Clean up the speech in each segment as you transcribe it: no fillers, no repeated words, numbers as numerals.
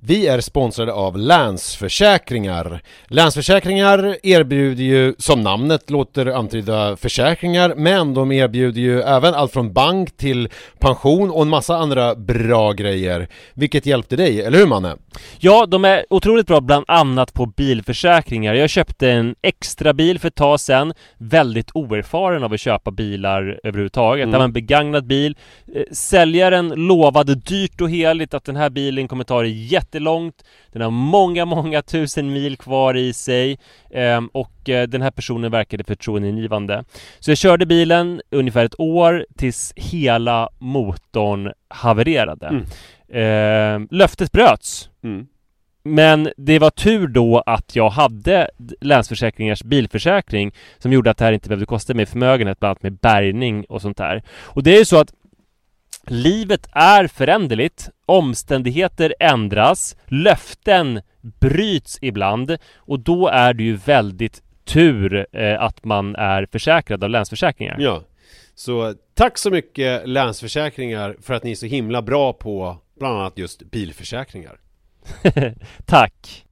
Vi är sponsrade av Länsförsäkringar. Länsförsäkringar erbjuder ju, som namnet låter antyda, försäkringar, men de erbjuder ju även allt från bank till pension och en massa andra bra grejer, vilket hjälpte dig, eller hur Manne? Ja, de är otroligt bra bland annat på bilförsäkringar. Jag köpte en extra bil för ett tag sedan, väldigt oerfaren av att köpa bilar överhuvudtaget. Det var en begagnad bil. Säljaren lovade dyrt och heligt att den här bilen kommer ta det jättelångt. Den har många tusen mil kvar i sig, och den här personen verkade förtroendeingivande. Så jag körde bilen ungefär ett år tills hela motorn havererade. Löftet bröts. Men det var tur då att jag hade Länsförsäkringars bilförsäkring som gjorde att det här inte behövde kosta mig förmögenhet, bland annat med bärgning och sånt där. Och det är ju så att livet är föränderligt, omständigheter ändras, löften bryts ibland, och då är det ju väldigt tur att man är försäkrad av Länsförsäkringar. Ja, så tack så mycket Länsförsäkringar för att ni är så himla bra på bland annat just bilförsäkringar. Tack!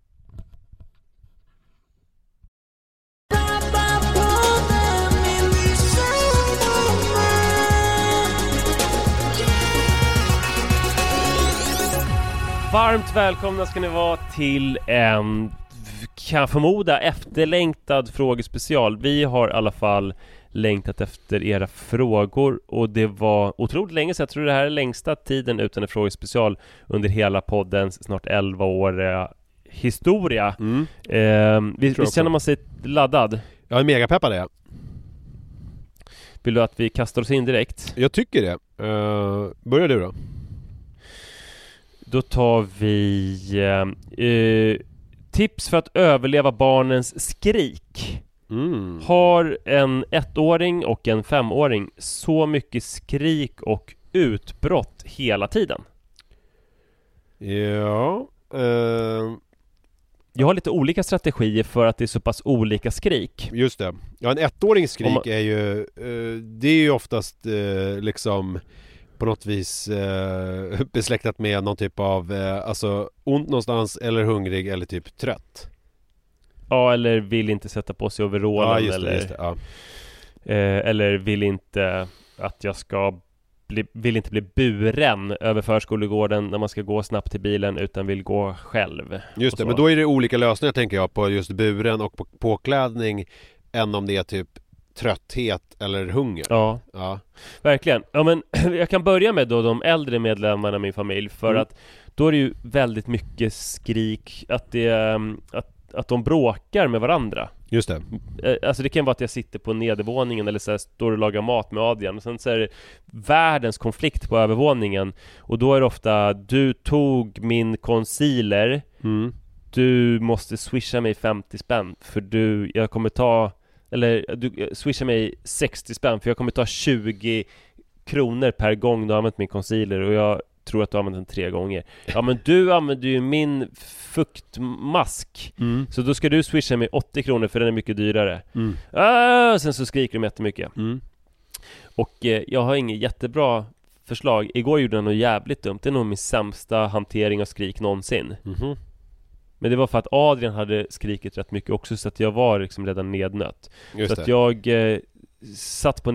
Varmt välkomna ska ni vara till en, kan jag förmoda, efterlängtad frågespecial. Vi har i alla fall längtat efter era frågor, och det var otroligt länge, så jag tror det här är längsta tiden utan en frågespecial under hela poddens snart 11-åriga historia. Vi känner man sig laddad? Jag är megapeppad. Vill du att vi kastar oss in direkt? Jag tycker det. Börjar du då? Då tar vi tips för att överleva barnens skrik. Har en 1-åring och en 5-åring så mycket skrik och utbrott hela tiden? Ja. Jag har lite olika strategier för att det är så pass olika skrik. Just det. Ja, en 1-årings skrik är ju det är ju oftast liksom på något vis besläktat med någon typ av alltså ont någonstans, eller hungrig, eller typ trött. Ja, eller vill inte sätta på sig overallen, eller vill inte att jag ska vill inte bli buren över förskolegården när man ska gå snabbt till bilen, utan vill gå själv. Just det, men då är det olika lösningar, tänker jag, på just buren och på påklädning, än om det är typ trötthet eller hunger. Ja. Verkligen. Ja, men jag kan börja med då de äldre medlemmarna i min familj, för att då är det ju väldigt mycket skrik, att de bråkar med varandra. Just det. Alltså det kan vara att jag sitter på nedervåningen eller så här, står och lagar mat med Adrian, och sen så är det världens konflikt på övervåningen, och då är det ofta: du tog min concealer, du måste swisha mig 50 spänn för jag kommer ta, eller du swishar mig 60 spänn för jag kommer ta 20 kronor per gång du har använt min concealer, och jag tror att du har använt den 3 gånger. Ja, men du använder ju min fuktmask. Mm. Så då ska du swisha mig 80 kronor för den är mycket dyrare. Mm. Sen så skriker de jättemycket. Mm. Och jag har inget jättebra förslag. Igår gjorde jag något jävligt dumt. Det är nog min sämsta hantering av skrik någonsin. Mm-hmm. Men det var för att Adrian hade skrikit rätt mycket också, så att jag var liksom redan nednött. Just så att jag satt på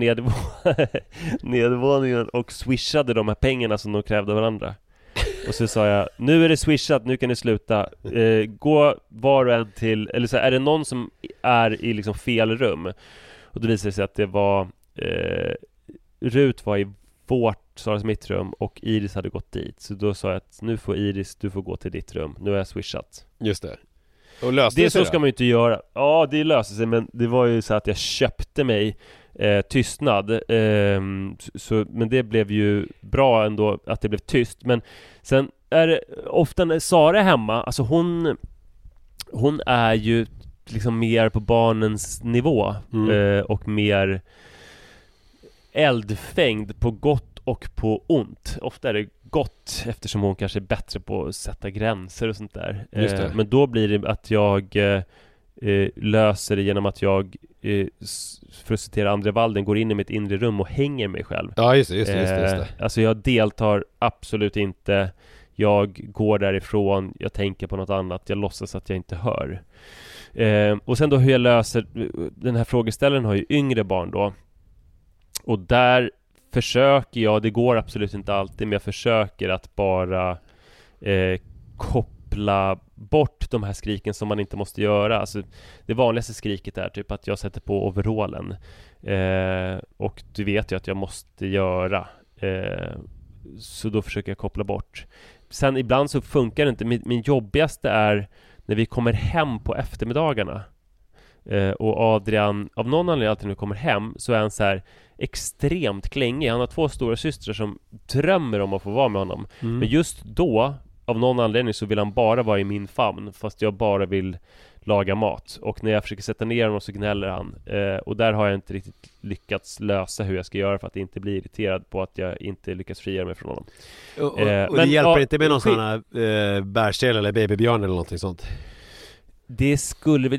nedvåningen och swishade de här pengarna som de krävde av varandra. Och så sa jag, nu är det swishat, nu kan ni sluta. Gå var och en till, eller så här, är det någon som är i liksom fel rum? Och då visade det sig att det var Rut var i Saras mitt rum och Iris hade gått dit. Så då sa jag att nu får Iris, du får gå till ditt rum. Nu har jag swishat. Just det. Och löste det sig så då? Ska man ju inte göra. Ja, det löste sig, men det var ju så att jag köpte mig tystnad. Så, men det blev ju bra ändå att det blev tyst. Men sen är det ofta när Sara är hemma, alltså hon är ju liksom mer på barnens nivå och mer eldfängd på gott och på ont. Ofta är det gott eftersom hon kanske är bättre på att sätta gränser och sånt där. Men då blir det att jag löser det genom att jag för att citera André Walden går in i mitt inre rum och hänger mig själv. Ja, just det. Alltså jag deltar absolut inte. Jag går därifrån. Jag tänker på något annat. Jag låtsas att jag inte hör. Och sen då hur jag löser den här frågeställaren har ju yngre barn då. Och där försöker jag, det går absolut inte alltid, men jag försöker att bara koppla bort de här skriken som man inte måste göra. Alltså, det vanligaste skriket är typ att jag sätter på overallen. Och du vet ju att jag måste göra. Så då försöker jag koppla bort. Sen ibland så funkar det inte. Min jobbigaste är när vi kommer hem på eftermiddagarna. Och Adrian av någon anledning alltid när vi kommer hem så är han så här extremt klängig. Han har 2 stora systrar som drömmer om att få vara med honom. Mm. Men just då av någon anledning så vill han bara vara i min famn, fast jag bara vill laga mat. Och när jag försöker sätta ner honom så gnäller han. Och där har jag inte riktigt lyckats lösa hur jag ska göra för att inte bli irriterad på att jag inte lyckas fria mig från honom. Och men, det hjälper inte med någon sån här bärsel eller babybjörn eller någonting sånt? Det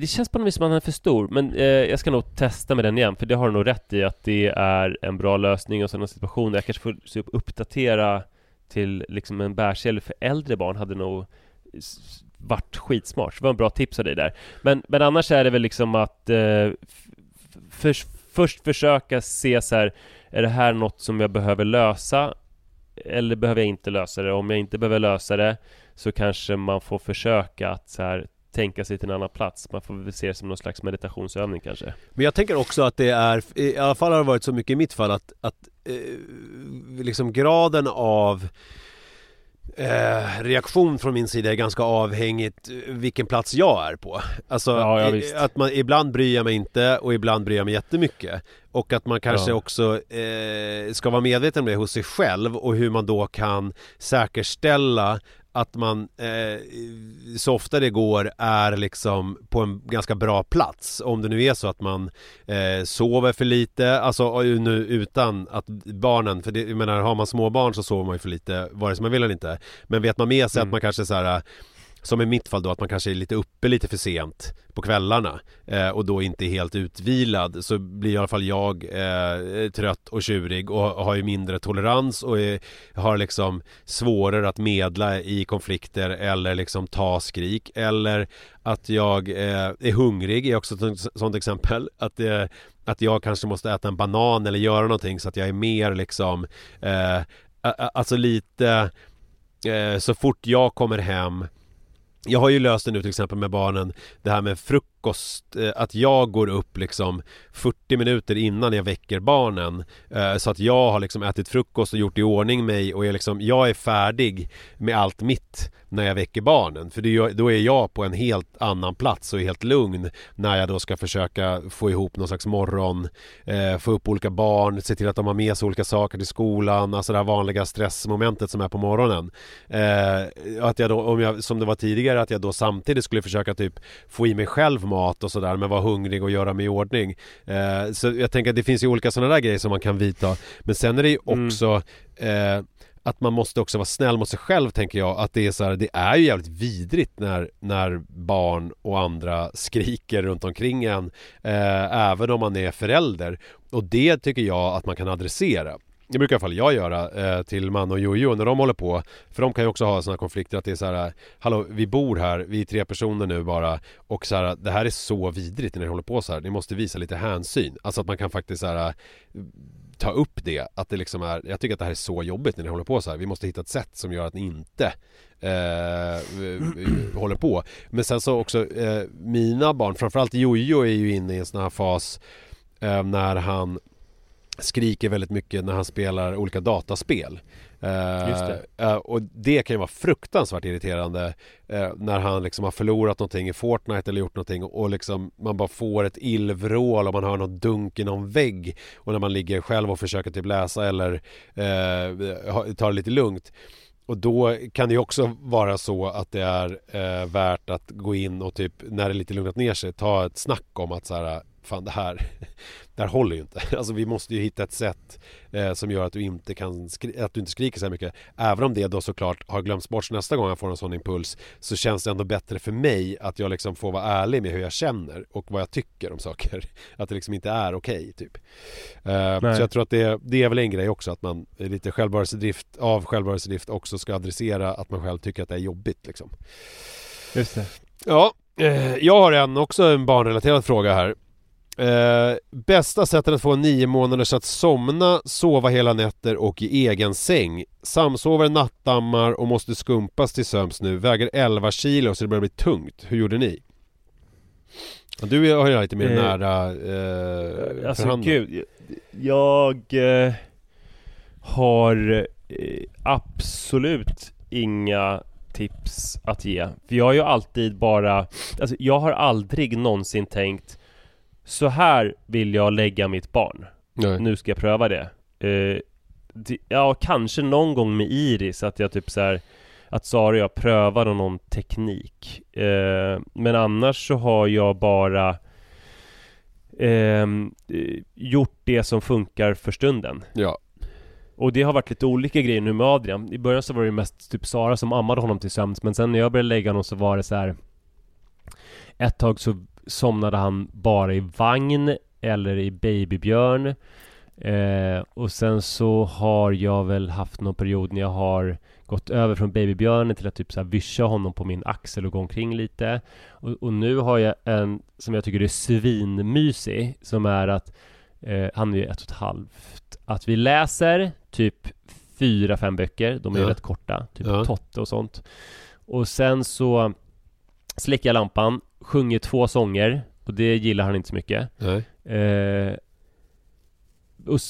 känns på något vis som att han är för stor, men jag ska nog testa med den igen, för det har du nog rätt i att det är en bra lösning. Och sådana situationer, jag kanske får uppdatera till liksom en bärsel för äldre barn, hade nog varit skitsmart. Det var en bra tips av dig där. Men annars är det väl liksom att först försöka se så här, är det här något som jag behöver lösa eller behöver jag inte lösa det? Om jag inte behöver lösa det så kanske man får försöka att så här tänka sig till en annan plats. Man får se det som någon slags meditationsövning kanske. Men jag tänker också att det är, i alla fall har det varit så mycket i mitt fall att liksom graden av reaktion från min sida är ganska avhängigt vilken plats jag är på. Alltså att man ibland bryr jag mig inte och ibland bryr jag mig jättemycket. Och att man kanske också ska vara medveten om det hos sig själv och hur man då kan säkerställa att man så ofta det går är liksom på en ganska bra plats. Om det nu är så att man sover för lite, alltså nu utan att barnen, för det, jag menar, har man små barn så sover man ju för lite vare sig man vill eller inte. Men vet man med sig att man kanske så här, som i mitt fall då, att man kanske är lite uppe lite för sent på kvällarna och då inte helt utvilad, så blir i alla fall jag trött och tjurig och har ju mindre tolerans och har liksom svårare att medla i konflikter eller liksom ta skrik, eller att jag är hungrig är också ett sånt exempel, att jag kanske måste äta en banan eller göra någonting så att jag är mer liksom alltså lite så fort jag kommer hem. Jag har ju löst det nu till exempel med barnen, det här med frukost, att jag går upp liksom 40 minuter innan jag väcker barnen, så att jag har liksom ätit frukost och gjort i ordning mig och jag är färdig med allt mitt när jag väcker barnen. För då är jag på en helt annan plats och är helt lugn när jag då ska försöka få ihop någon slags morgon, få upp olika barn, se till att de har med sig olika saker till skolan, alltså det här vanliga stressmomentet som är på morgonen. Att jag då, som det var tidigare, att jag då samtidigt skulle försöka typ få i mig själv mat och sådär, men vara hungrig och göra mig i ordning. Så jag tänker att det finns ju olika sådana där grejer som man kan vidta. Men sen är det ju också att man måste också vara snäll mot sig själv, tänker jag. Att det är så här, det är ju jävligt vidrigt när barn och andra skriker runt omkring en, även om man är förälder. Och det tycker jag att man kan adressera. Det brukar i alla fall jag göra till man och Jojo när de håller på. För de kan ju också ha sådana konflikter att det är så här: hallå, vi bor här, vi är 3 personer nu bara. Och så här, det här är så vidrigt när ni håller på så här. Ni måste visa lite hänsyn. Alltså att man kan faktiskt så här ta upp det, att det liksom är, jag tycker att det här är så jobbigt när ni håller på så här. Vi måste hitta ett sätt som gör att ni inte håller på. Men sen så också mina barn, framförallt Jojo, är ju inne i en sån här fas när han skriker väldigt mycket när han spelar olika dataspel. Just det. Och det kan ju vara fruktansvärt irriterande när han liksom har förlorat någonting i Fortnite eller gjort någonting och liksom man bara får ett illvrål och man hör något dunk i någon vägg, och när man ligger själv och försöker typ läsa eller ta det lite lugnt. Och då kan det ju också vara så att det är värt att gå in och typ när det är lite lugnat ner sig ta ett snack om att så här, fan, det här håller ju inte. Alltså vi måste ju hitta ett sätt som gör att du inte kan att du inte skriker så här mycket. Även om det då såklart har glömts bort, så nästa gång jag får en sån impuls så känns det ändå bättre för mig att jag liksom får vara ärlig med hur jag känner och vad jag tycker om saker. Att det liksom inte är okej, typ. Så jag tror att det är väl en grej också, att man lite självbevarelsedrift också ska adressera att man själv tycker att det är jobbigt liksom. Just det. Ja, jag har också en barnrelaterad fråga här. Bästa sättet att få 9 månader så att somna, sova hela nätter och i egen säng. Samsover, nattammar och måste skumpas till söms nu. Väger 11 kilo så det börjar bli tungt. Hur gjorde ni? Du har ju lite mer nära alltså gud, jag har absolut inga tips att ge. För jag har ju alltid bara, alltså jag har aldrig någonsin tänkt så här vill jag lägga mitt barn. Nej. Nu ska jag pröva det. Kanske någon gång med Iris att jag typ så här, att Sara och jag prövar någon teknik. Men annars så har jag bara gjort det som funkar för stunden. Ja. Och det har varit lite olika grejer nu med Adrian. I början så var det mest typ Sara som ammade honom till sömns, men sen när jag började lägga honom så var det så här, ett tag så somnade han bara i vagn eller i babybjörn. Och sen så har jag väl haft någon period när jag har gått över från babybjörnen till att typ så här vyscha honom på min axel och gå omkring lite. Och nu har jag en som jag tycker är svinmysig, som är att han är ju 1,5. Att vi läser typ 4-5 böcker. De är ju rätt korta. Typ Totte och sånt. Och sen så släcker jag lampan, sjunger 2 sånger, och det gillar han inte så mycket.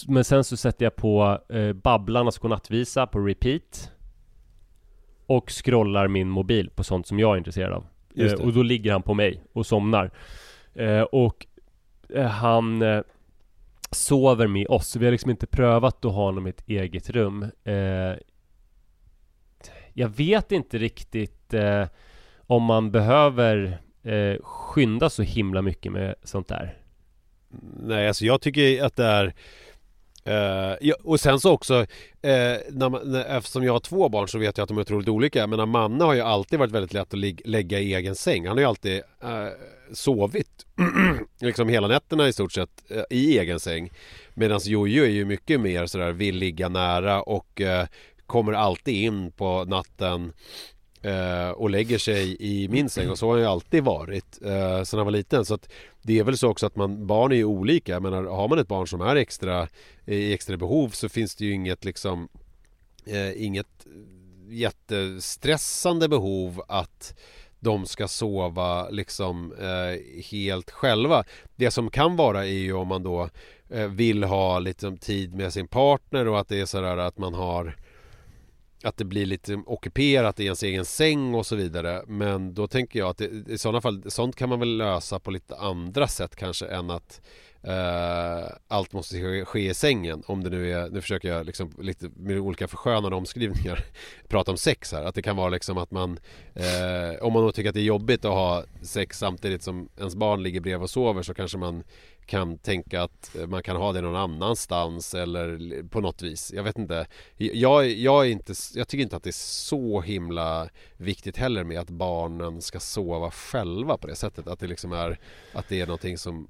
Men sen så sätter jag på Babblarnas godnattvisa på repeat och scrollar min mobil på sånt som jag är intresserad av. Och då ligger han på mig och somnar. Han sover med oss. Vi har liksom inte prövat att ha honom i ett eget rum. Jag vet inte riktigt om man behöver skynda så himla mycket med sånt där. Nej, alltså jag tycker att det är och sen så också eftersom jag har 2 barn så vet jag att de är otroligt olika, men Manna har ju alltid varit väldigt lätt att lägga i egen säng. Han har ju alltid sovit liksom hela nätterna i stort sett i egen säng, medan Jojo är ju mycket mer sådär, vill ligga nära och kommer alltid in på natten och lägger sig i min säng, och så har jag alltid varit sedan jag var liten. Så att det är väl så också att barn är ju olika. Men har man ett barn som är extra behov, så finns det ju inget liksom inget jättestressande behov att de ska sova liksom helt själva. Det som kan vara är ju om man då vill ha lite tid med sin partner, och att det är sådär att man har att det blir lite ockuperat i ens egen säng och så vidare. Men då tänker jag att det, i sådana fall, sånt kan man väl lösa på lite andra sätt kanske än att allt måste ske i sängen. Om det nu är, nu försöker jag liksom lite med olika förskönande omskrivningar prata om sex här, att det kan vara liksom att man om man då tycker att det är jobbigt att ha sex samtidigt som ens barn ligger bredvid och sover, så kanske man kan tänka att man kan ha det någon annanstans eller på något vis. Jag vet inte. Jag tycker inte att det är så himla viktigt heller med att barnen ska sova själva på det sättet, att det liksom är, att det är någonting som...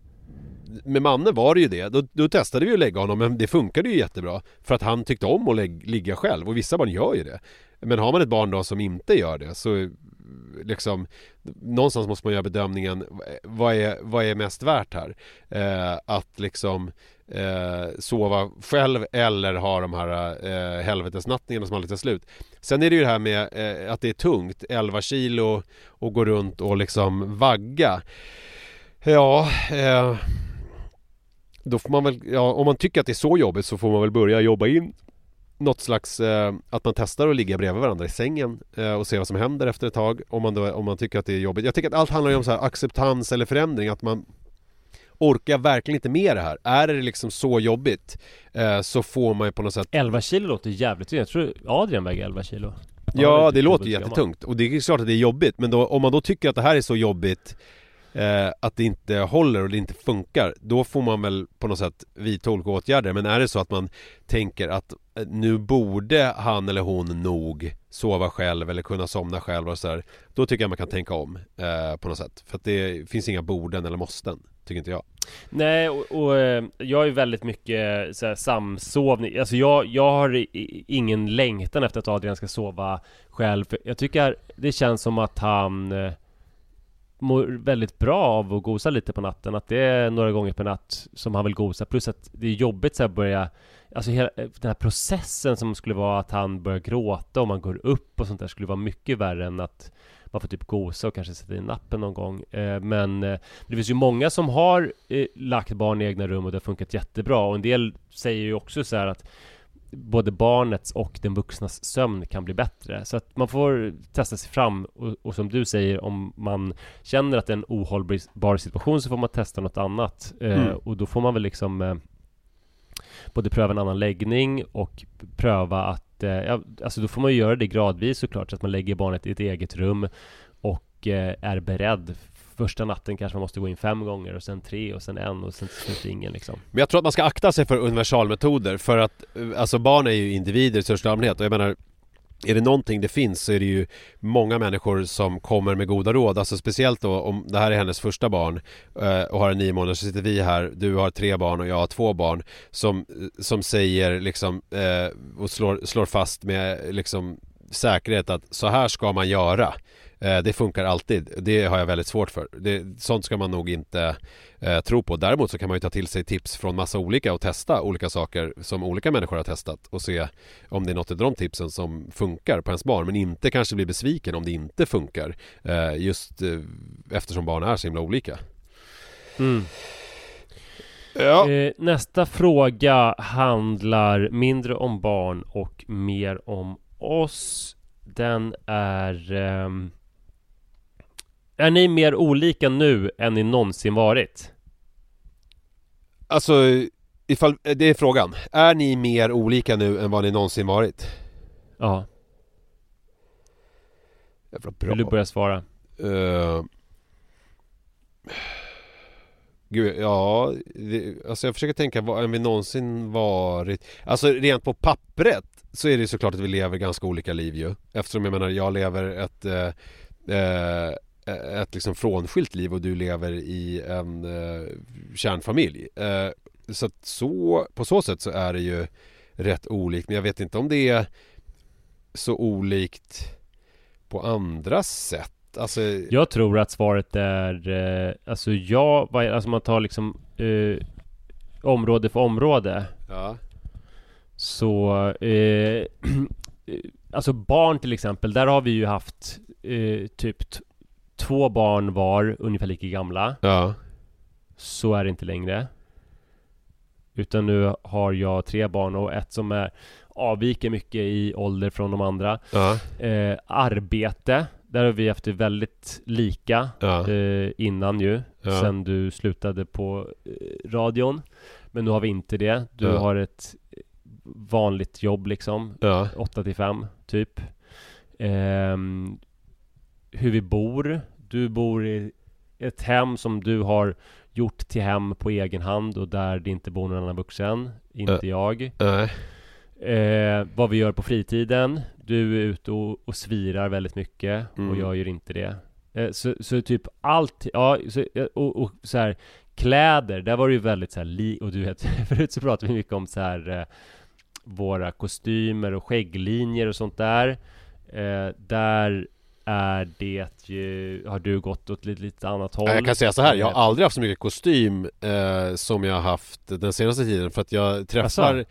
Med mannen var det ju det. Då testade vi att lägga honom, men det funkade ju jättebra för att han tyckte om att ligga själv, och vissa barn gör ju det. Men har man ett barn då som inte gör det, så liksom någonstans måste man göra bedömningen, vad är mest värt här? Att liksom sova själv eller ha de här helvetesnattningarna som aldrig tar slut. Sen är det ju det här med att det är tungt, 11 kilo och gå runt och liksom vagga. Ja, då får man väl, ja, om man tycker att det är så jobbigt så får man väl börja jobba in något slags, att man testar att ligga bredvid varandra i sängen och se vad som händer efter ett tag, om man tycker att det är jobbigt. Jag tycker att allt handlar ju om så här acceptans eller förändring, att man orkar verkligen inte med det här. Är det liksom så jobbigt så får man ju på något sätt... 11 kilo låter jävligt. Jag tror Adrian väger 11 kilo. Ja, det låter jättetungt. Och det är klart att det är jobbigt, men då, om man då tycker att det här är så jobbigt att det inte håller och det inte funkar, då får man väl på något sätt vidta olika åtgärder. Men är det så att man tänker att nu borde han eller hon nog sova själv eller kunna somna själv och så här, då tycker jag man kan tänka om på något sätt, för att det finns inga borden eller måsten, tycker inte jag. Nej, och jag är väldigt mycket så här, samsovning. Alltså jag har ingen längtan efter att Adrian ska sova själv. Jag tycker det känns som att han mår väldigt bra av att gosa lite på natten, att det är några gånger per natt som han vill gosa, plus att det är jobbigt så här börja, alltså hela den här processen som skulle vara att han börjar gråta om man går upp och sånt där, skulle vara mycket värre än att man får typ gosa och kanske sätta i nappen någon gång. Men det finns ju många som har lagt barn i egna rum och det har funkat jättebra, och en del säger ju också så här att både barnets och den vuxnas sömn kan bli bättre. Så att man får testa sig fram, och som du säger, om man känner att det är en ohållbar situation så får man testa något annat. Och då får man väl liksom både pröva en annan läggning och pröva att alltså då får man ju göra det gradvis såklart, så att man lägger barnet i ett eget rum och är beredd. Första natten kanske man måste gå in 5 gånger och sen 3 och sen 1 och sen ingen liksom. Men jag tror att man ska akta sig för universalmetoder, för att alltså barn är ju individer i största allmänhet, och jag menar, är det någonting det finns så är det ju många människor som kommer med goda råd. Alltså speciellt då om det här är hennes första barn och har en 9 månader, så sitter vi här, du har 3 barn och jag har 2 barn, som säger liksom och slår fast med liksom säkerhet att så här ska man göra. Det funkar alltid. Det har jag väldigt svårt för. Sånt ska man nog inte tro på. Däremot så kan man ju ta till sig tips från massa olika och testa olika saker som olika människor har testat och se om det är något av de tipsen som funkar på ens barn, men inte kanske bli besviken om det inte funkar, just eftersom barn är så himla olika. Mm. Ja. Nästa fråga handlar mindre om barn och mer om oss. Den är... Är ni mer olika nu än ni någonsin varit? Alltså, ifall, det är frågan. Är ni mer olika nu än vad ni någonsin varit? Ja. Jävla bra. Vill du börja svara? Gud, ja. Alltså jag försöker tänka, vad än vi någonsin varit? Alltså rent på pappret så är det såklart att vi lever ganska olika liv ju. Eftersom jag menar, jag lever ett liksom frånskilt liv och du lever i en kärnfamilj. Så på så sätt så är det ju rätt olikt, men jag vet inte om det är så olikt på andra sätt. Alltså... Jag tror att svaret är alltså jag, alltså man tar liksom område för område. Ja. Så alltså barn till exempel, där har vi ju haft typ 2 barn var ungefär lika gamla. Ja. Så är det inte längre. Utan nu har jag 3 barn och ett som är avviker mycket i ålder från de andra. Arbete, där har vi haft det väldigt lika innan ju, sen du slutade på radion. Men nu har vi inte det. Du har ett vanligt jobb liksom, 8-5 typ. Hur vi bor. Du bor i ett hem som du har gjort till hem på egen hand och där det inte bor någon annan vuxen. Inte jag. Vad vi gör på fritiden. Du är ute och svirar väldigt mycket och jag gör inte det. Så typ allt, och så här, kläder, där var det ju väldigt så här och du vet, förut så pratade vi mycket om så här våra kostymer och skägglinjer och sånt där. Där är det ju, har du gått åt lite annat håll? Jag kan säga så här, jag har aldrig haft så mycket kostym som jag har haft den senaste tiden, för att jag träffar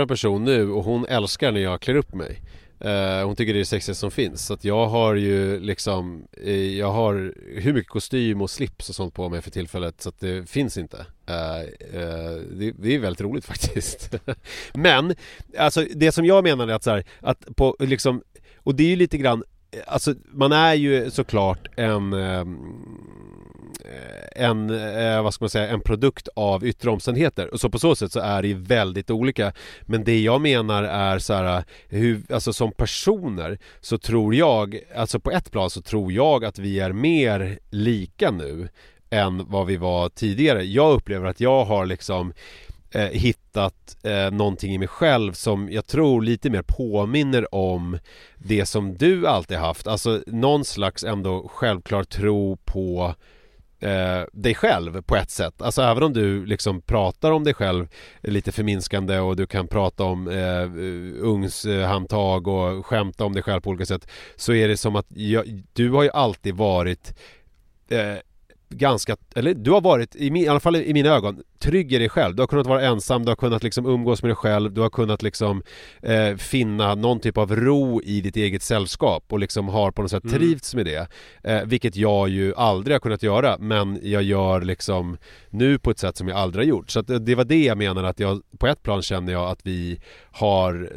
en person nu och hon älskar när jag klär upp mig. Hon tycker det är sexigt som finns, så att jag har ju liksom jag har hur mycket kostym och slips och sånt på mig för tillfället, så att det finns inte. Det är väldigt roligt faktiskt. Men alltså det som jag menar är att så här, att på liksom, och det är ju lite grann, alltså man är ju såklart en vad ska man säga, en produkt av yttre omständigheter, och så på så sätt så är det väldigt olika. Men det jag menar är så här, hur, alltså som personer så tror jag, alltså på ett plan så tror jag att vi är mer lika nu än vad vi var tidigare. Jag upplever att jag har liksom hittat någonting i mig själv som jag tror lite mer påminner om det som du alltid haft. Alltså någon slags ändå självklar tro på dig själv på ett sätt. Alltså även om du liksom pratar om dig själv lite förminskande och du kan prata om ungshandtag och skämta om dig själv på olika sätt, så är det som att du har ju alltid varit ganska, eller du har varit i alla fall i mina ögon trygg i dig själv. Du har kunnat vara ensam, du har kunnat liksom umgås med dig själv, du har kunnat liksom finna någon typ av ro i ditt eget sällskap och liksom har på något sätt trivts med det, vilket jag ju aldrig har kunnat göra, men jag gör liksom nu på ett sätt som jag aldrig har gjort. Så att det var det jag menar, att jag på ett plan känner jag att vi har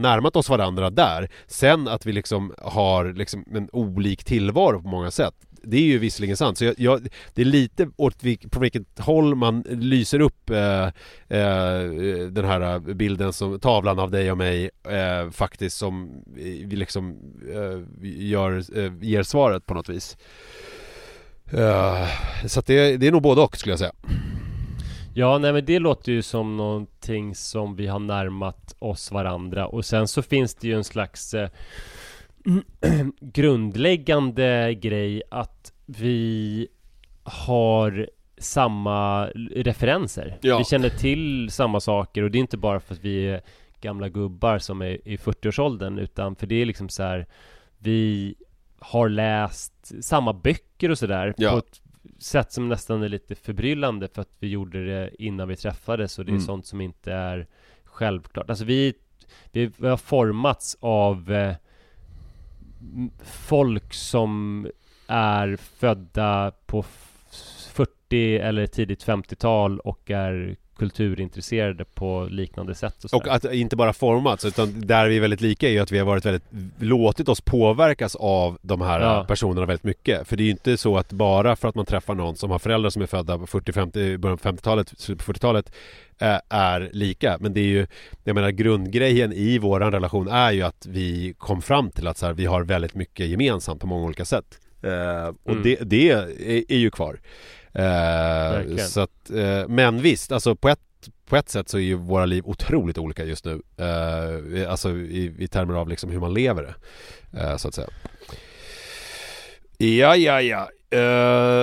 närmat oss varandra där. Sen att vi liksom har liksom en olik tillvaro på många sätt, det är ju visserligen sant. Så det är lite på vilket håll man lyser upp den här bilden, som tavlan av dig och mig faktiskt, som vi liksom ger svaret på något vis. Så att det är nog både och, skulle jag säga. Ja, nej, men det låter ju som någonting som vi har närmat oss varandra. Och sen så finns det ju en slags grundläggande grej att vi har samma referenser. Ja. Vi känner till samma saker, och det är inte bara för att vi är gamla gubbar som är i 40-årsåldern, utan för det är liksom så här, vi har läst samma böcker och sådär på ett sätt som nästan är lite förbryllande, för att vi gjorde det innan vi träffades, och det är sånt som inte är självklart. Alltså vi har formats av folk som är födda på 40 eller tidigt 50-tal och är kulturintresserade på liknande sätt. Och att inte bara formats, utan där vi är väldigt lika är ju att vi har varit väldigt, låtit oss påverkas av de här personerna väldigt mycket. För det är ju inte så att bara för att man träffar någon som har föräldrar som är födda på 40-50-talet, 40-talet är lika. Men det är ju, jag menar, grundgrejen i vår relation är ju att vi kom fram till att så här, vi har väldigt mycket gemensamt på många olika sätt. Och det är ju kvar. Så att, men visst, alltså på ett sätt så är ju våra liv otroligt olika just nu, alltså i termer av liksom hur man lever det, så att säga. Ja.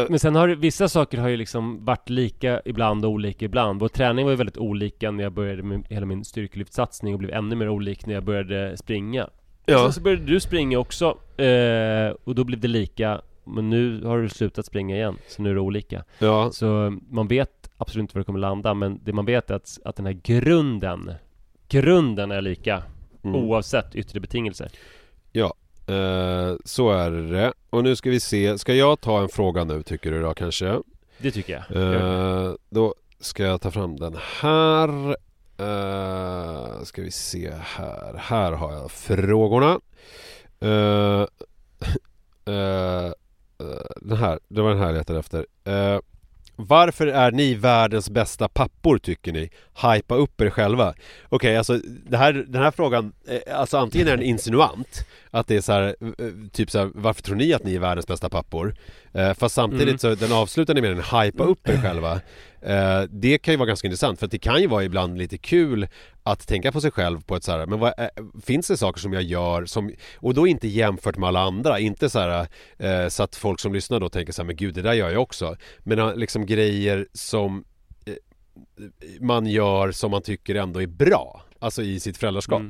Men sen har vissa saker har ju liksom varit lika ibland och olika ibland. Vår träning var ju väldigt olika när jag började med hela min styrkelyftsatsning, och blev ännu mer olik när jag började springa. Sen så började du springa också, och då blev det lika. Men nu har du slutat springa igen, så nu är det olika. Så man vet absolut inte var det kommer landa, men det man vet är att den här grunden är lika, oavsett yttre betingelser. Så är det. Och nu ska vi se, ska jag ta en fråga nu, tycker du då kanske? Det tycker jag. Då ska jag ta fram den här. Ska vi se här. Här har jag frågorna. Det var den här jag letade efter. Varför är ni världens bästa pappor, tycker ni? Hypa upp er själva. Okej, alltså den här frågan, alltså antingen är den insinuant, att det är så här, typ så här, varför tror ni att ni är världens bästa pappor? Fast samtidigt så den avslutar ni med en hypa upp er själva. Det kan ju vara ganska intressant, för att det kan ju vara ibland lite kul att tänka på sig själv på ett så här, men vad, finns det saker som jag gör som, och då inte jämfört med alla andra, inte så här, så att folk som lyssnar då tänker så här, men gud, det där gör jag också, men liksom grejer som man gör som man tycker ändå är bra, alltså i sitt föräldraskap.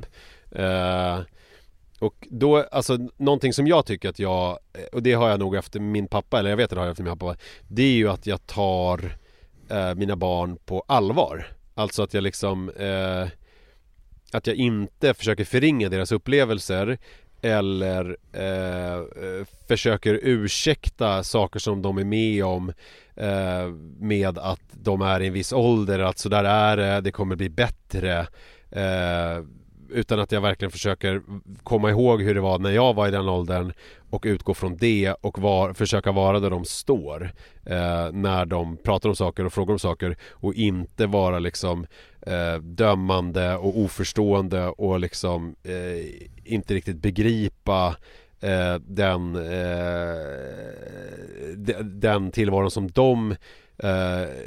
Och då, alltså någonting som jag tycker att jag, och det har jag nog efter min pappa, eller jag vet att det har jag efter min pappa, det är ju att jag tar mina barn på allvar. Alltså att jag liksom att jag inte försöker förringa deras upplevelser eller försöker ursäkta saker som de är med om med att de är i en viss ålder, att så där är det kommer bli bättre, utan att jag verkligen försöker komma ihåg hur det var när jag var i den åldern och utgå från det och försöka vara där de står när de pratar om saker och frågar om saker, och inte vara liksom dömande och oförstående och liksom inte riktigt begripa den tillvaron som de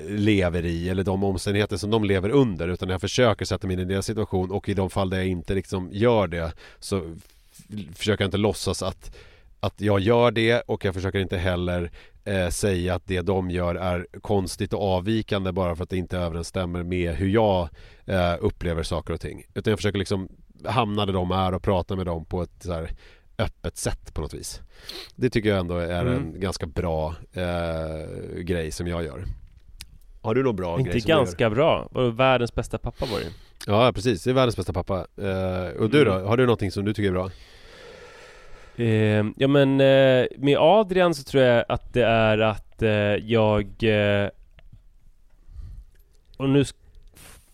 lever i, eller de omständigheter som de lever under, utan jag försöker sätta mig in i deras situation, och i de fall där jag inte liksom gör det så försöker jag inte låtsas att jag gör det, och jag försöker inte heller säga att det de gör är konstigt och avvikande bara för att det inte överensstämmer med hur jag upplever saker och ting, utan jag försöker liksom hamna där de är och prata med dem på ett så här öppet sätt på något vis. Det tycker jag ändå är en ganska bra grej som jag gör. Har du någon bra grej som ganska du gör? Bra. Var det världens bästa pappa var det? Ja, precis. Det är världens bästa pappa. Och du då? Har du någonting som du tycker är bra? Ja, men med Adrian så tror jag att det är att jag och nu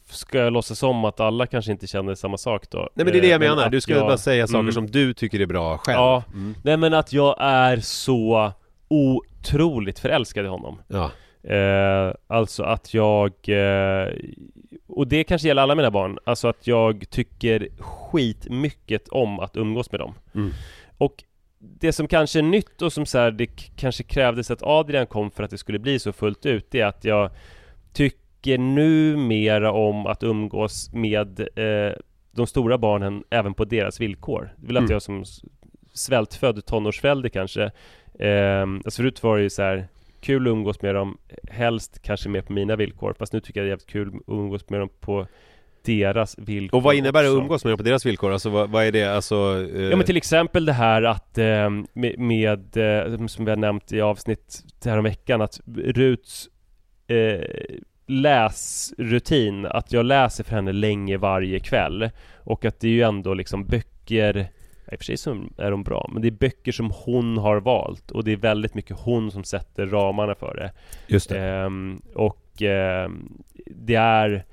ska jag låtsas om att alla kanske inte känner samma sak då. Nej, men det är det jag menar. Du ska bara säga saker som du tycker är bra själv. Ja, nej, men att jag är så otroligt förälskad i honom. Ja. Alltså att jag och det kanske gäller alla mina barn. Alltså att jag tycker skitmycket om att umgås med dem. Och det som kanske är nytt och som så här, det kanske krävdes att Adrian kom för att det skulle bli så fullt ut, är att jag tycker numera om att umgås med de stora barnen även på deras villkor. Det vill att jag som svältfödd tonårsförälder kanske alltså förut var det ju så här kul att umgås med dem, helst kanske mer på mina villkor, fast nu tycker jag det är jävligt kul att umgås med dem på deras villkor. Och vad innebär det att umgås med dem på deras villkor? Alltså vad är det? Alltså, ja, men till exempel det här att med som vi har nämnt i avsnitt här om veckan, att Ruts läsrutin, att jag läser för henne länge varje kväll, och att det är ju ändå liksom böcker, i och för sig så är de bra, men det är böcker som hon har valt, och det är väldigt mycket hon som sätter ramarna för det. Just det. Och det är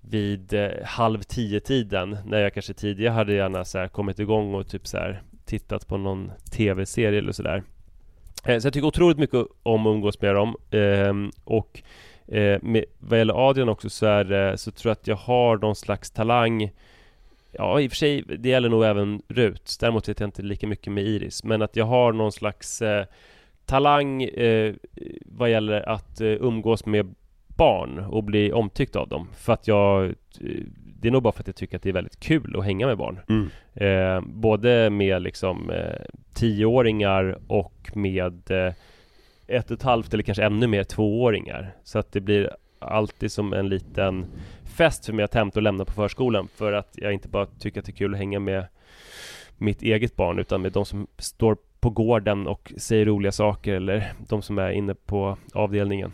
vid 9:30 när jag kanske tidigare hade gärna så här kommit igång och typ så här tittat på någon tv-serie eller sådär. Så jag tycker otroligt mycket om att umgås med dem. Och med, vad gäller Adrian också, så är, så tror jag att jag har någon slags talang. Ja, i och för sig, det gäller nog även Rut. Däremot vet jag inte lika mycket med Iris. Men att jag har någon slags talang vad gäller att umgås med barn och bli omtyckt av dem. För att jag, det är nog bara för att jag tycker att det är väldigt kul att hänga med barn. Både med liksom 10-åringar och med 1,5 eller kanske ännu mer 2-åringar. Så att det blir alltid som en liten fest för mig att hämta och lämna på förskolan, för att jag inte bara tycker att det är kul att hänga med mitt eget barn, utan med de som står på gården och säger roliga saker, eller de som är inne på avdelningen.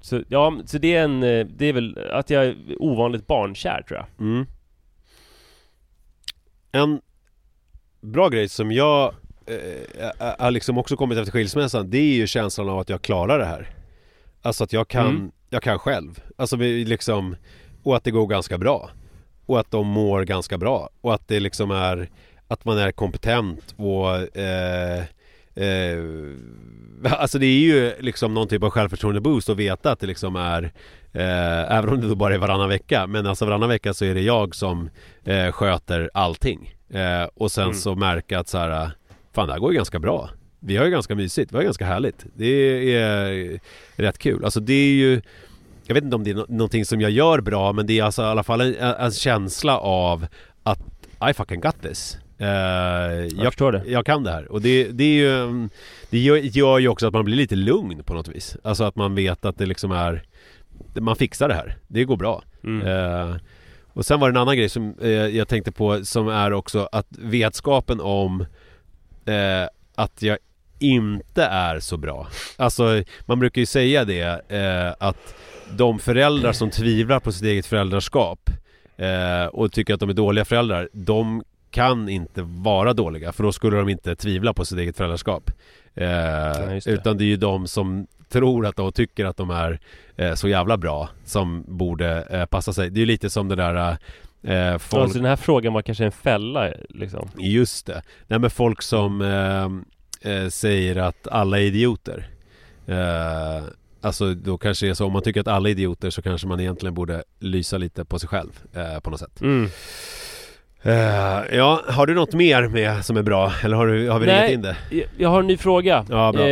Så ja, så det är en, det är väl att jag är ovanligt barnkär, tror jag. En bra grej som jag liksom också kommit efter skilsmässan, det är ju känslan av att jag klarar det här. Alltså att jag kan jag kan själv. Alltså vi liksom, och att det går ganska bra. Och att de mår ganska bra. Och att det liksom är att man är kompetent och alltså det är ju liksom någon typ av självförtroende boost att veta att det liksom är även om det då bara är varannan vecka, men alltså varannan vecka så är det jag som sköter allting och sen så märka att så här, fan det här går ju ganska bra, vi har ju ganska mysigt, vi har ju ganska härligt, det är rätt kul, alltså det är ju, jag vet inte om det är någonting som jag gör bra, men det är alltså i alla fall en känsla av att I fucking got this. Jag kan det här. Och det gör ju också att man blir lite lugn på något vis. Alltså att man vet att det liksom är, man fixar det här, det går bra. Och sen var det en annan grej som jag tänkte på, som är också att vetskapen om att jag inte är så bra. Alltså man brukar ju säga det, att de föräldrar som tvivlar på sitt eget föräldraskap och tycker att de är dåliga föräldrar, de kan inte vara dåliga, för då skulle de inte tvivla på sitt eget föräldraskap. Utan det är ju de som tror att de tycker att de är så jävla bra som borde passa sig. Det är ju lite som det där folk... Alltså den här frågan var kanske en fälla liksom. Just det. Nej, men folk som säger att alla är idioter. Alltså då kanske det är så, om man tycker att alla är idioter så kanske man egentligen borde lysa lite på sig själv på något sätt. Mm. Ja, har du något mer med som är bra? Eller har vi ringat in det? Jag har en ny fråga. Ja, bra.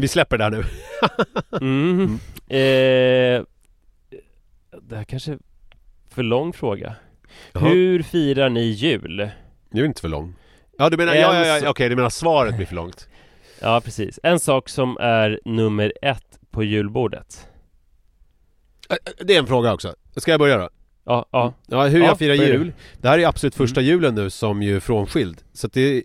Vi släpper det här nu. Det här kanske är för lång fråga. Aha. Hur firar ni jul? Det är inte för lång. Ja, du menar, okej, du menar svaret blir för långt. Ja, precis. En sak som är nummer 1 på julbordet. Det är en fråga också. Ska jag börja då? Ja, hur jag firar jul. Det här är absolut första julen nu som ju frånskild. Så att det,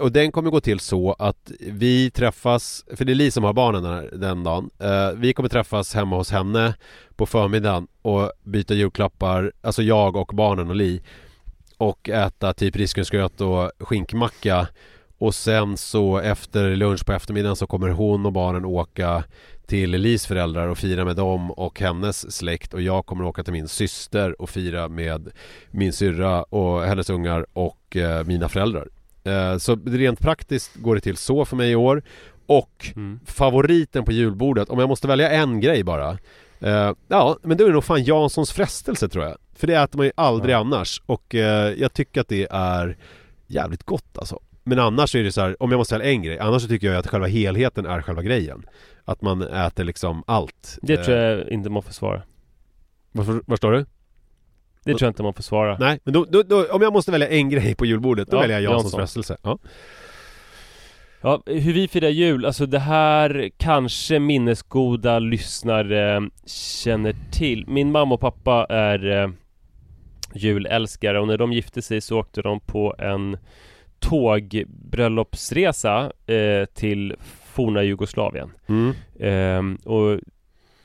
och den kommer gå till så att vi träffas, för det är Li som har barnen den dagen. Vi kommer träffas hemma hos henne på förmiddagen och byta julklappar, alltså jag och barnen och Li, och äta typ riskensgröt och skinkmacka. Och sen så efter lunch på eftermiddagen så kommer hon och barnen åka till Lis föräldrar och fira med dem och hennes släkt, och jag kommer åka till min syster och fira med min syrra och hennes ungar och mina föräldrar. Så rent praktiskt går det till så för mig i år. Och favoriten på julbordet, om jag måste välja en grej bara, ja, men det är nog fan Janssons frestelse tror jag. För det äter man ju aldrig annars, och jag tycker att det är jävligt gott alltså. Men annars är det så här, om jag måste välja en grej, annars så tycker jag att själva helheten är själva grejen. Att man äter liksom allt. Det tror jag inte man får svara. Vad står du? Det tror jag inte man får svara. Nej, men då, om jag måste välja en grej på julbordet, då väljer jag Janssons frestelse. Ja, hur vi firar jul, alltså det här kanske minnesgoda lyssnare känner till. Min mamma och pappa är julälskare, och när de gifte sig så åkte de på en tågbröllopsresa till forna Jugoslavien. Och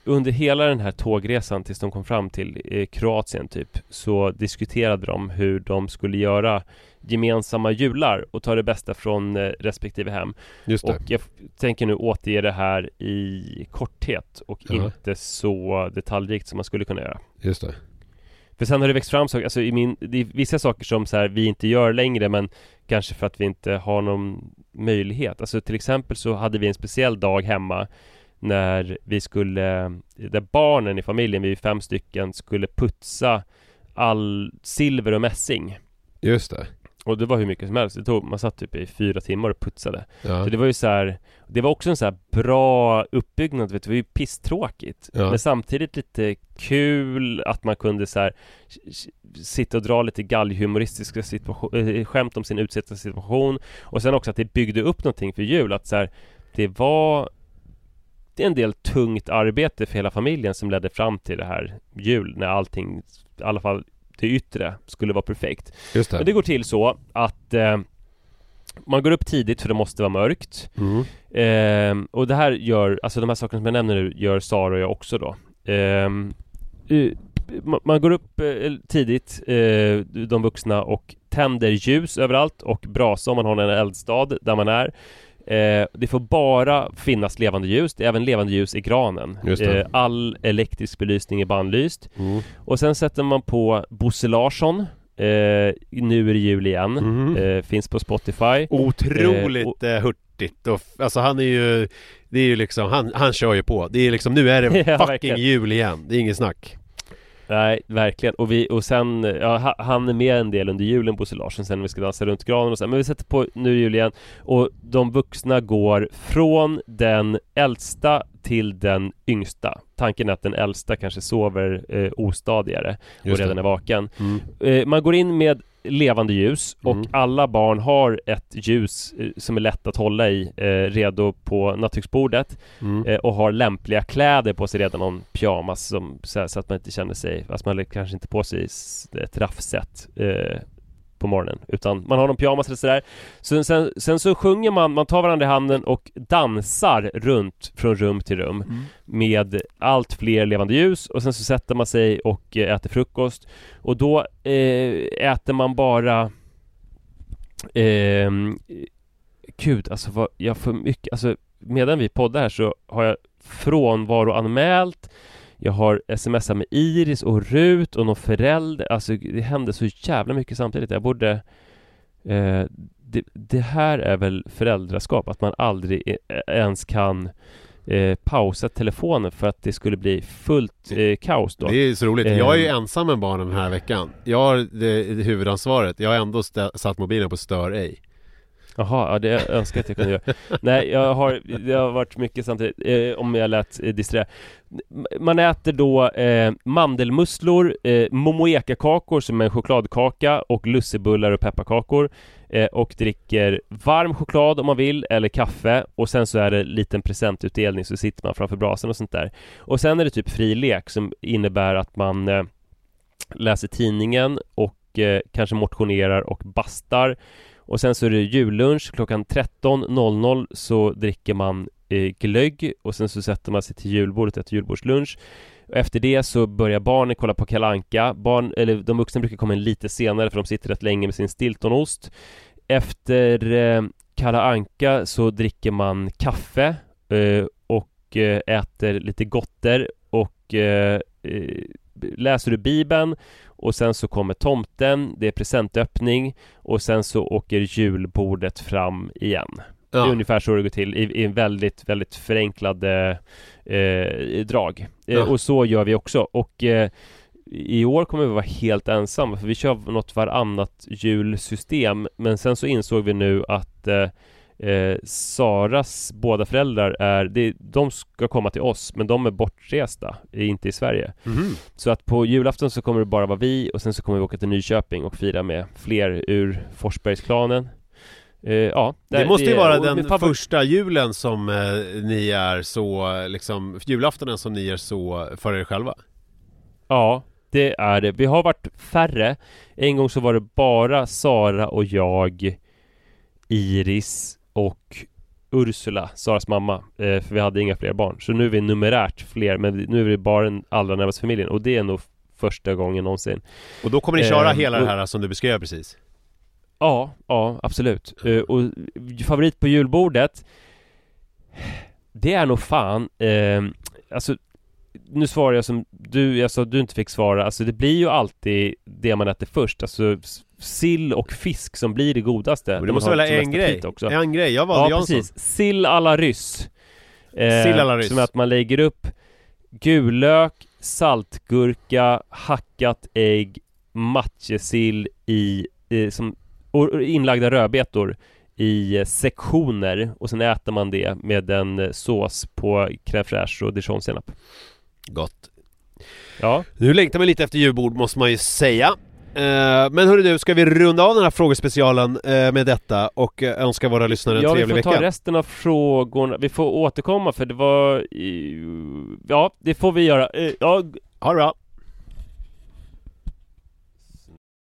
under hela den här tågresan tills de kom fram till Kroatien typ, så diskuterade de hur de skulle göra gemensamma jular och ta det bästa från respektive hem. Just det. Och jag tänker nu återge det här i korthet och inte så detaljrikt som man skulle kunna göra. Just det. För sen har det växt fram saker, alltså det är vissa saker som så här, vi inte gör längre, men kanske för att vi inte har någon möjlighet. Alltså till exempel så hade vi en speciell dag hemma när vi skulle, där barnen i familjen, vi 5 stycken, skulle putsa all silver och mässing. Just det. Och det var hur mycket som helst. Man satt typ i 4 timmar och putsade. Ja. Så det var ju så här, det var också en så här bra uppbyggnad, vet du, det var ju pisstråkigt. Ja. Men samtidigt lite kul att man kunde så här sitta och dra lite gallhumoristiska skämt om sin utsatta situation, och sen också att det byggde upp någonting för jul, att så här, det är en del tungt arbete för hela familjen som ledde fram till det här jul, när allting, i alla fall till yttre, skulle vara perfekt. Just det. Men det går till så att man går upp tidigt för det måste vara mörkt. Och det här gör, alltså de här sakerna som jag nämner nu gör Sara och jag också då. Man går upp tidigt, de vuxna, och tänder ljus överallt och brasa om man har en eldstad där man är. Det får bara finnas levande ljus. Det är även levande ljus i granen. All elektrisk belysning är bannlyst. Mm. Och sen sätter man på Bosse Larsson. Nu är det jul igen. Finns på Spotify. Otroligt hurtigt. Och, alltså han är ju... Det är ju liksom... Han kör ju på. Det är liksom... Nu är det fucking jul igen. Det är inget snack. Nej, verkligen. Och sen, ja, han är med en del under julen, Bosse Larsson, sen när vi ska dansa runt granen och så. Men vi sätter på nu jul igen. Och de vuxna går från den äldsta till den yngsta. Tanken är att den äldsta kanske sover ostadigare och redan är vaken. Mm. Man går in med levande ljus och alla barn har ett ljus som är lätt att hålla i, redo på nattduksbordet, och har lämpliga kläder på sig redan, någon pyjamas som, så att man inte känner sig, att man kanske inte på sig ett raffset på morgonen, utan man har någon pyjamas eller sådär. Så sen så sjunger man tar varandra i handen och dansar runt från rum till rum med allt fler levande ljus, och sen så sätter man sig och äter frukost, och då äter man bara jag får mycket, alltså medan vi poddar här så har jag frånvaroanmält. Jag har smsat med Iris och Rut och någon förälder. Alltså det hände så jävla mycket samtidigt. Jag borde... det här är väl föräldraskap. Att man aldrig ens kan pausa telefonen, för att det skulle bli fullt kaos då. Det är så roligt. Jag är ju ensam med barnen den här veckan. Jag har det huvudansvaret. Jag har ändå satt mobilen på stör ej. Jaha, ja, det jag önskar att jag kunde göra. Nej, det har varit mycket samtidigt, om jag lät disträ. Man äter då mandelmusslor, momoeka-kakor som är en chokladkaka, och lussebullar och pepparkakor, och dricker varm choklad om man vill, eller kaffe, och sen så är det en liten presentutdelning, så sitter man framför brasan och sånt där. Och sen är det typ fri lek som innebär att man läser tidningen och kanske motionerar och bastar. Och sen så är det jullunch. Klockan 13.00 så dricker man glögg, och sen så sätter man sig till julbordet och äter julbordslunch. Och efter det så börjar barnen kolla på Kalle Anka. De vuxna brukar komma in lite senare, för de sitter rätt länge med sin stiltonost. Efter Kalle Anka så dricker man kaffe och äter lite gotter och läser du Bibeln, och sen så kommer tomten, det är presentöppning, och sen så åker julbordet fram igen. Ja. Det är ungefär så det går till i en väldigt, väldigt förenklade drag. Ja. Och så gör vi också. Och i år kommer vi vara helt ensamma, för vi kör något varannat julsystem, men sen så insåg vi nu att Saras båda föräldrar de ska komma till oss, men de är bortresta, inte i Sverige. Så att på julafton så kommer det bara vara vi, och sen så kommer vi åka till Nyköping och fira med fler ur Forsbergsklanen. Det måste ju vara den första julen som ni är så liksom, julaftonen som ni är så för er själva. Ja, det är det. Vi har varit färre. En gång så var det bara Sara och jag, Iris och Ursula, Saras mamma, för vi hade inga fler barn. Så nu är vi numerärt fler, men nu är vi bara den allra närmaste familjen, och det är nog första gången någonsin. Och då kommer ni köra hela det här som du beskrev precis? Ja, absolut. Och favorit på julbordet, det är nog fan alltså, nu svarar jag som du inte fick svara. Alltså det blir ju alltid det man äter först, alltså sill och fisk som blir det godaste. Men det måste väl en grej. Jag valde Jansson. Precis. Sill à la ryss. Sill à la ryss. Som att man lägger upp gulök, saltgurka, hackat ägg, matjessill i och inlagda rödbetor i sektioner, och sen äter man det med en sås på crème fraîche och dijonsenap. Gott. Ja. Nu längtar man lite efter julbord, måste man ju säga. Men hörru du, ska vi runda av den här frågespecialen med detta och önska våra lyssnare en trevlig vecka? Ja, vi får ta resten av frågorna. Vi får återkomma, för det var... Ja, det får vi göra. Ja. Ha det bra.